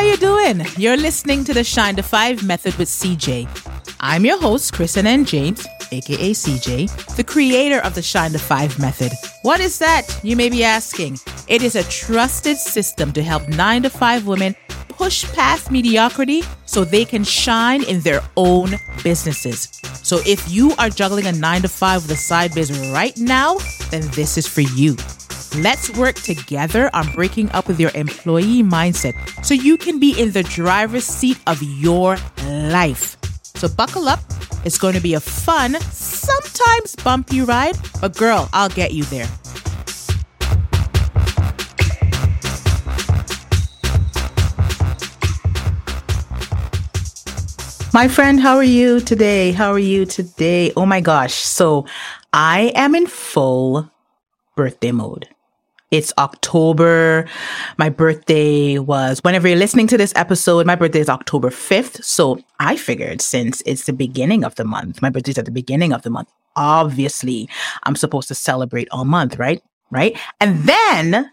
how you doing? You're listening to the Shine to Five Method with CJ. I'm your host, Kristen N. James, aka CJ, the creator of the Shine to Five Method. What is that, you may be asking? It is a trusted system to help 9-to-5 women push past mediocrity so they can shine in their own businesses. So if you are juggling a 9-to-5 with a side biz right now, then this is for you. Let's work together on breaking up with your employee mindset so you can be in the driver's seat of your life. So buckle up. It's going to be a fun, sometimes bumpy ride, but girl, I'll get you there. My friend, how are you today? How are you today? Oh my gosh. So I am in full birthday mode. It's October. My birthday was, whenever you're listening to this episode, my birthday is October 5th. So I figured since it's the beginning of the month, my birthday's at the beginning of the month, obviously I'm supposed to celebrate all month, right? Right? And then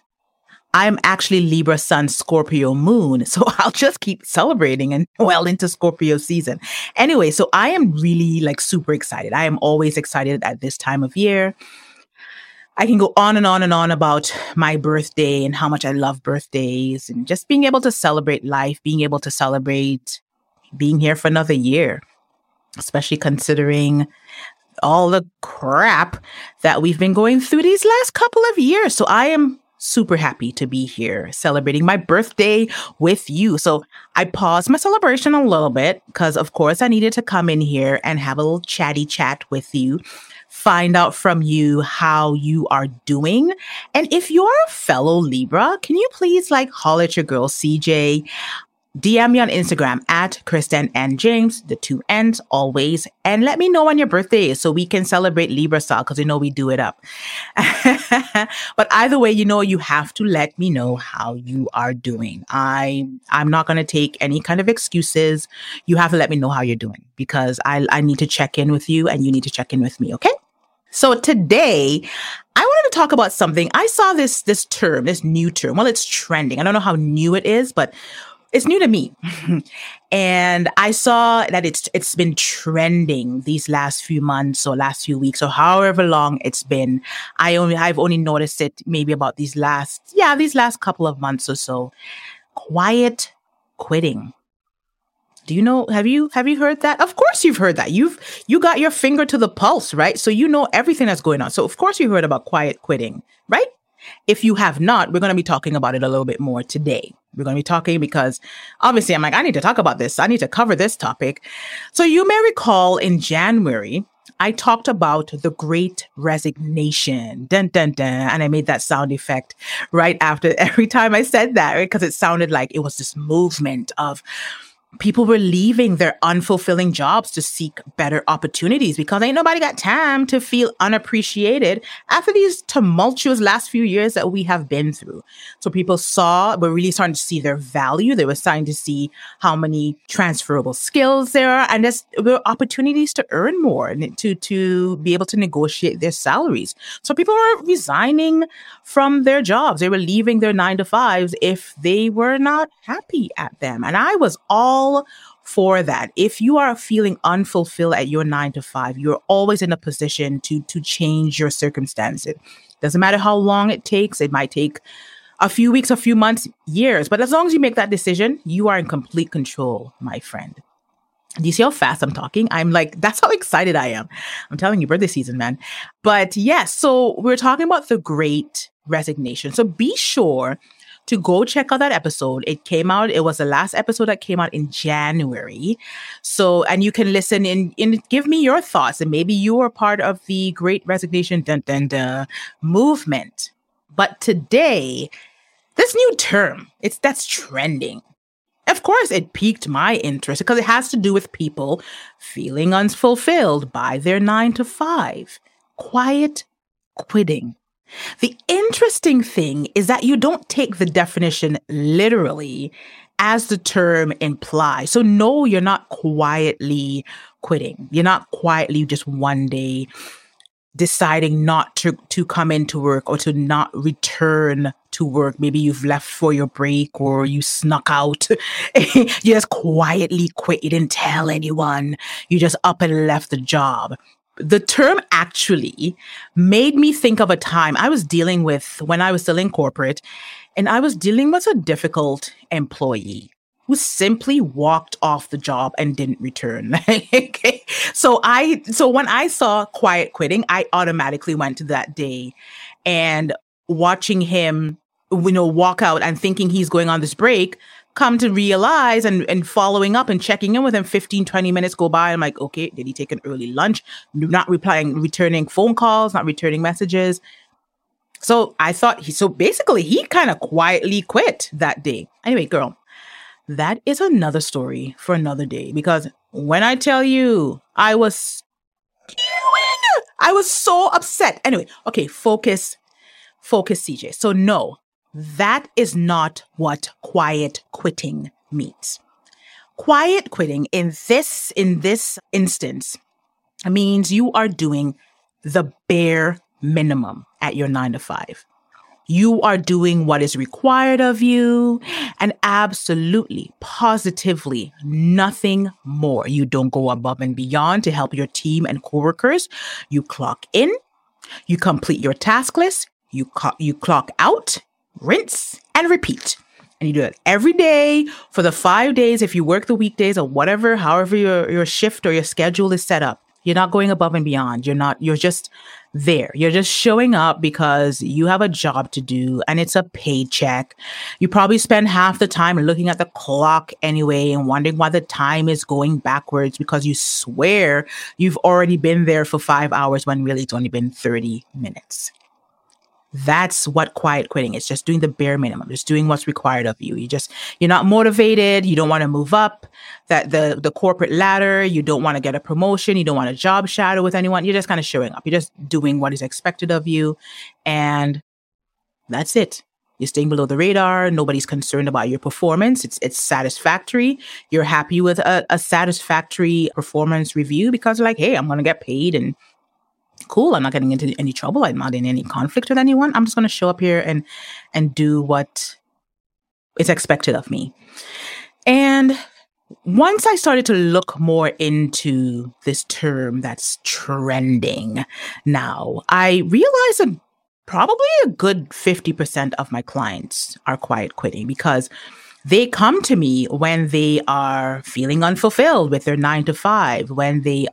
I'm actually Libra Sun, Scorpio Moon. So I'll just keep celebrating and well into Scorpio season. Anyway, so I am really like super excited. I am always excited at this time of year. I can go on and on and on about my birthday and how much I love birthdays and just being able to celebrate life, being able to celebrate being here for another year, especially considering all the crap that we've been going through these last couple of years. So I am super happy to be here celebrating my birthday with you. So I paused my celebration a little bit because, of course, I needed to come in here and have a little chatty chat with you. Find out from you how you are doing. And if you're a fellow Libra, can you please like holler at your girl CJ? DM me on Instagram at Kristen N. James, the two N's always. And let me know when your birthday is so we can celebrate Libra style because you know we do it up. But either way, you know, you have to let me know how you are doing. I'm not going to take any kind of excuses. You have to let me know how you're doing because I need to check in with you and you need to check in with me, okay? So today, I wanted to talk about something. I saw this new term. Well, it's trending. I don't know how new it is, but it's new to me. And I saw that it's been trending these last few months or last few weeks or however long it's been. I've only noticed it maybe about these last couple of months or so. Quiet quitting. Do you know, have you heard that? Of course you've heard that. You got your finger to the pulse, right? So you know everything that's going on. So of course you heard about quiet quitting, right? If you have not, we're going to be talking about it a little bit more today. We're going to be talking because obviously I'm like, I need to talk about this. I need to cover this topic. So you may recall in January, I talked about the Great Resignation. Dun, dun, dun. And I made that sound effect right after every time I said that, right? Because it sounded like it was this movement of people were leaving their unfulfilling jobs to seek better opportunities because ain't nobody got time to feel unappreciated after these tumultuous last few years that we have been through. So people were really starting to see their value. They were starting to see how many transferable skills there are and there were opportunities to earn more and to be able to negotiate their salaries. So people were resigning from their jobs. They were leaving their 9-to-5s if they were not happy at them. And I was all for that. If you are feeling unfulfilled at your 9-to-5, you're always in a position to change your circumstances. Doesn't matter how long it takes. It might take a few weeks, a few months, years. But as long as you make that decision, you are in complete control, my friend. Do you see how fast I'm talking? I'm like, that's how excited I am. I'm telling you, birthday season, man. But yes, so we're talking about the Great Resignation. So be sure to go check out that episode. It came out. It was the last episode that came out in January. So, and you can listen and give me your thoughts. And maybe you are part of the Great Resignation movement. But today, this new term, that's trending. Of course, it piqued my interest because it has to do with people feeling unfulfilled by their 9-to-5. Quiet quitting. The interesting thing is that you don't take the definition literally as the term implies. So no, you're not quietly quitting. You're not quietly just one day deciding not to come into work or to not return to work. Maybe you've left for your break or you snuck out. You just quietly quit. You didn't tell anyone. You just up and left the job. The term actually made me think of a time I was dealing with when I was still in corporate, and I was dealing with a difficult employee who simply walked off the job and didn't return. Okay. So when I saw quiet quitting, I automatically went to that day and watching him, walk out and thinking he's going on this break, come to realize and following up and checking in with him, 15, 20 minutes go by. I'm like, okay, did he take an early lunch? Not replying, returning phone calls, not returning messages. So I thought, basically he kind of quietly quit that day. Anyway, girl, that is another story for another day, because when I tell you, I was so upset. Anyway, okay, focus, CJ. So no, that is not what quiet quitting means. Quiet quitting in this instance means you are doing the bare minimum at your 9-to-5. You are doing what is required of you and absolutely, positively, nothing more. You don't go above and beyond to help your team and coworkers. You clock in, you complete your task list, you clock out, rinse and repeat. And you do it every day for the 5 days if you work the weekdays or whatever, however your shift or your schedule is set up. You're not going above and beyond. You're just there. You're just showing up because you have a job to do and it's a paycheck. You probably spend half the time looking at the clock anyway and wondering why the time is going backwards because you swear you've already been there for 5 hours when really it's only been 30 minutes. That's what quiet quitting is, just doing the bare minimum, just doing what's required of you. You're not motivated. You don't want to move up that the corporate ladder. You don't want to get a promotion. You don't want a job shadow with anyone. You're just kind of showing up. You're just doing what is expected of you. And that's it. You're staying below the radar. Nobody's concerned about your performance. It's satisfactory. You're happy with a satisfactory performance review because you're like, hey, I'm going to get paid and cool, I'm not getting into any trouble. I'm not in any conflict with anyone. I'm just going to show up here and do what is expected of me. And once I started to look more into this term that's trending now, I realized that probably a good 50% of my clients are quiet quitting because they come to me when they are feeling unfulfilled with their 9-to-5, when they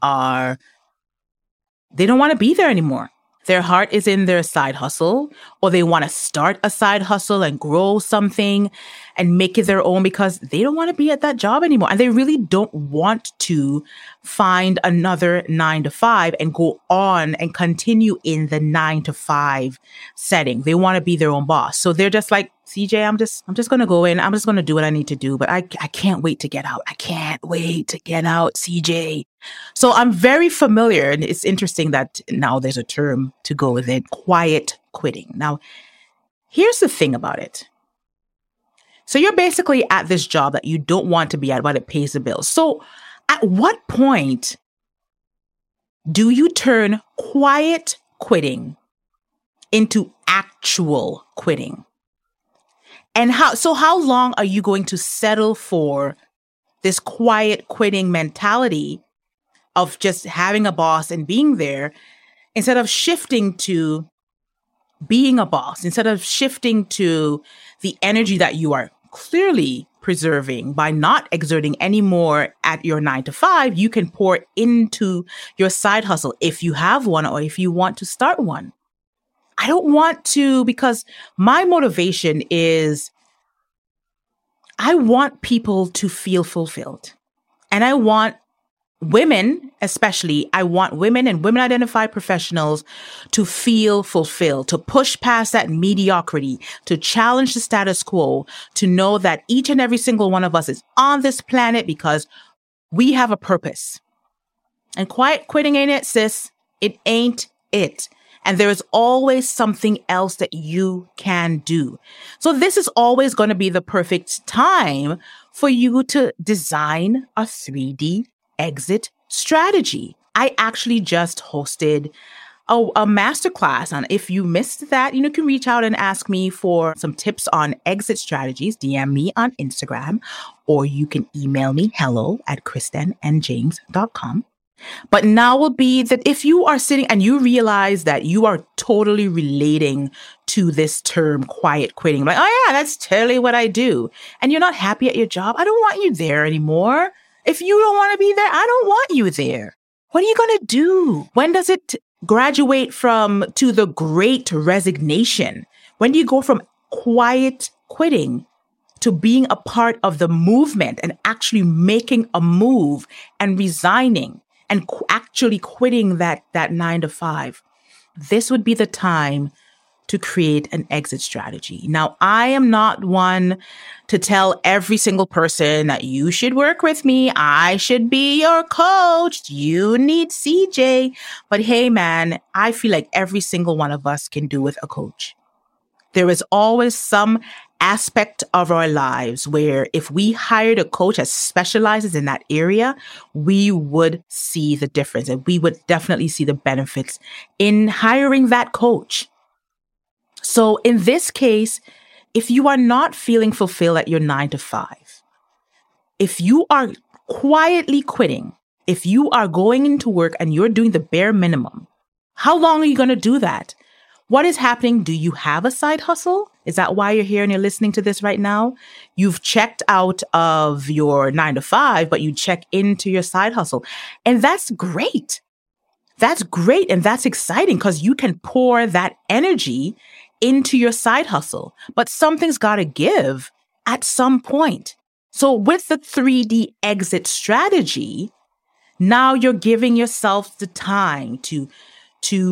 don't want to be there anymore. Their heart is in their side hustle, or they want to start a side hustle and grow something and make it their own because they don't want to be at that job anymore. And they really don't want to find another 9-to-5 and go on and continue in the 9-to-5 setting. They want to be their own boss. So they're just like, CJ, I'm just going to go in. I'm just going to do what I need to do, but I can't wait to get out. I can't wait to get out, CJ. So I'm very familiar, and it's interesting that now there's a term to go with it, quiet quitting. Now, here's the thing about it. So you're basically at this job that you don't want to be at, but it pays the bills. So at what point do you turn quiet quitting into actual quitting? And how long are you going to settle for this quiet quitting mentality of just having a boss and being there instead of shifting to being a boss, instead of shifting to the energy that you are clearly preserving by not exerting any more at your 9-to-5, you can pour into your side hustle if you have one or if you want to start one. I don't want to, because my motivation is I want people to feel fulfilled. And I want women, especially, I want women and women-identified professionals to feel fulfilled, to push past that mediocrity, to challenge the status quo, to know that each and every single one of us is on this planet because we have a purpose. And quiet quitting ain't it, sis. It ain't it. And there is always something else that you can do. So this is always going to be the perfect time for you to design a 3D exit strategy. I actually just hosted a masterclass on. If you missed that, you can reach out and ask me for some tips on exit strategies. DM me on Instagram, or you can email me hello@kristenandjames.com. But now will be that if you are sitting and you realize that you are totally relating to this term, quiet quitting, like, oh yeah, that's totally what I do. And you're not happy at your job. I don't want you there anymore. If you don't want to be there, I don't want you there. What are you going to do? When does it graduate to the Great Resignation? When do you go from quiet quitting to being a part of the movement and actually making a move and resigning? And actually quitting that 9-to-5, this would be the time to create an exit strategy. Now, I am not one to tell every single person that you should work with me. I should be your coach. You need CJ. But hey, man, I feel like every single one of us can do with a coach. There is always some aspect of our lives where if we hired a coach that specializes in that area, we would see the difference, and we would definitely see the benefits in hiring that coach. So in this case, if you are not feeling fulfilled at your 9-to-5, if you are quietly quitting, if you are going into work and you're doing the bare minimum, how long are you going to do that? What is happening? Do you have a side hustle? Is that why you're here and you're listening to this right now? You've checked out of your 9-to-5, but you check into your side hustle. And that's great. That's great. And that's exciting because you can pour that energy into your side hustle. But something's got to give at some point. So with the 3D exit strategy, now you're giving yourself the time to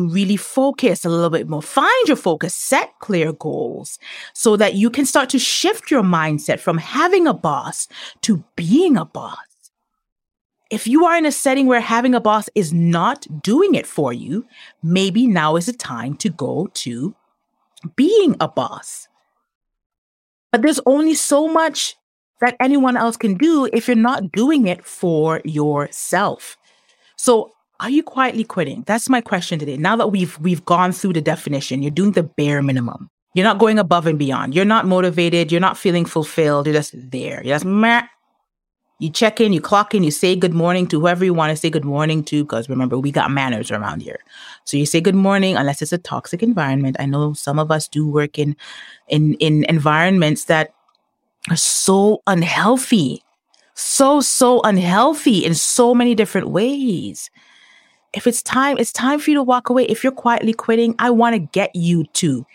really focus a little bit more. Find your focus, set clear goals so that you can start to shift your mindset from having a boss to being a boss. If you are in a setting where having a boss is not doing it for you, maybe now is the time to go to being a boss. But there's only so much that anyone else can do if you're not doing it for yourself. So are you quietly quitting? That's my question today. Now that we've gone through the definition, you're doing the bare minimum. You're not going above and beyond. You're not motivated. You're not feeling fulfilled. You're just there. You're just meh. You check in, you clock in, you say good morning to whoever you want to say good morning to, because remember, we got manners around here. So you say good morning, unless it's a toxic environment. I know some of us do work in environments that are so unhealthy, so unhealthy in so many different ways. If it's time for you to walk away. If you're quietly quitting, I want to get you to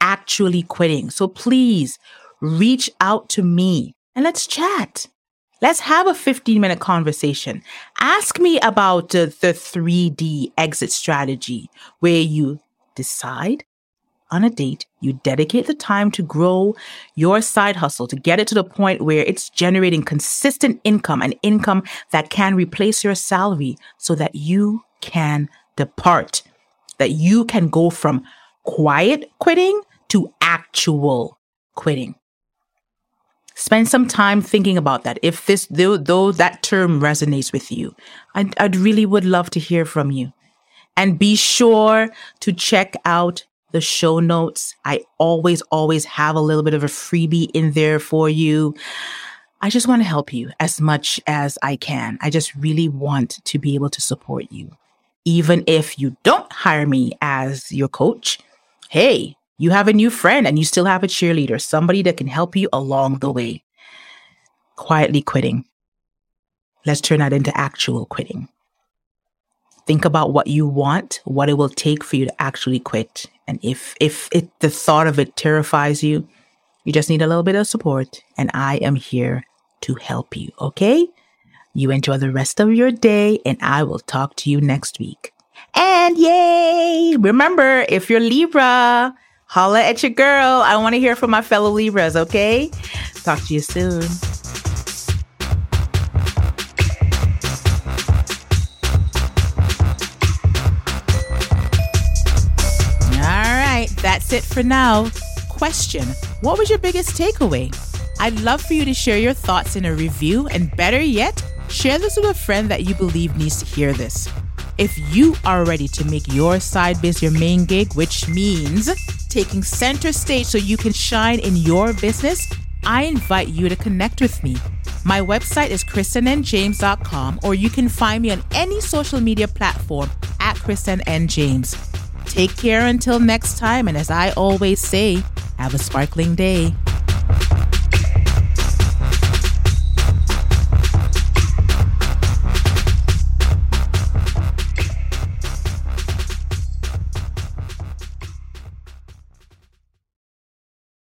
actually quitting. So please reach out to me and let's chat. Let's have a 15-minute conversation. Ask me about the 3D exit strategy, where you decide on a date, you dedicate the time to grow your side hustle, to get it to the point where it's generating consistent income, an income that can replace your salary so that you can depart, that you can go from quiet quitting to actual quitting. Spend some time thinking about that. If though that term resonates with you, I'd really would love to hear from you. And be sure to check out the show notes. I always have a little bit of a freebie in there for you. I just want to help you as much as I can. I just really want to be able to support you. Even if you don't hire me as your coach, hey, you have a new friend and you still have a cheerleader, somebody that can help you along the way. Quietly quitting. Let's turn that into actual quitting. Think about what you want, what it will take for you to actually quit. And if the thought of it terrifies you, you just need a little bit of support, and I am here to help you, okay? You enjoy the rest of your day, and I will talk to you next week. And yay! Remember, if you're Libra, holla at your girl. I want to hear from my fellow Libras, okay? Talk to you soon. That's it for now. Question: what was your biggest takeaway? I'd love for you to share your thoughts in a review, and better yet, share this with a friend that you believe needs to hear this. If you are ready to make your side biz your main gig, which means taking center stage so you can shine in your business, I invite you to connect with me. My website is KristenNJames.com, or you can find me on any social media platform at Kristen N. James. Take care until next time, and as I always say, have a sparkling day.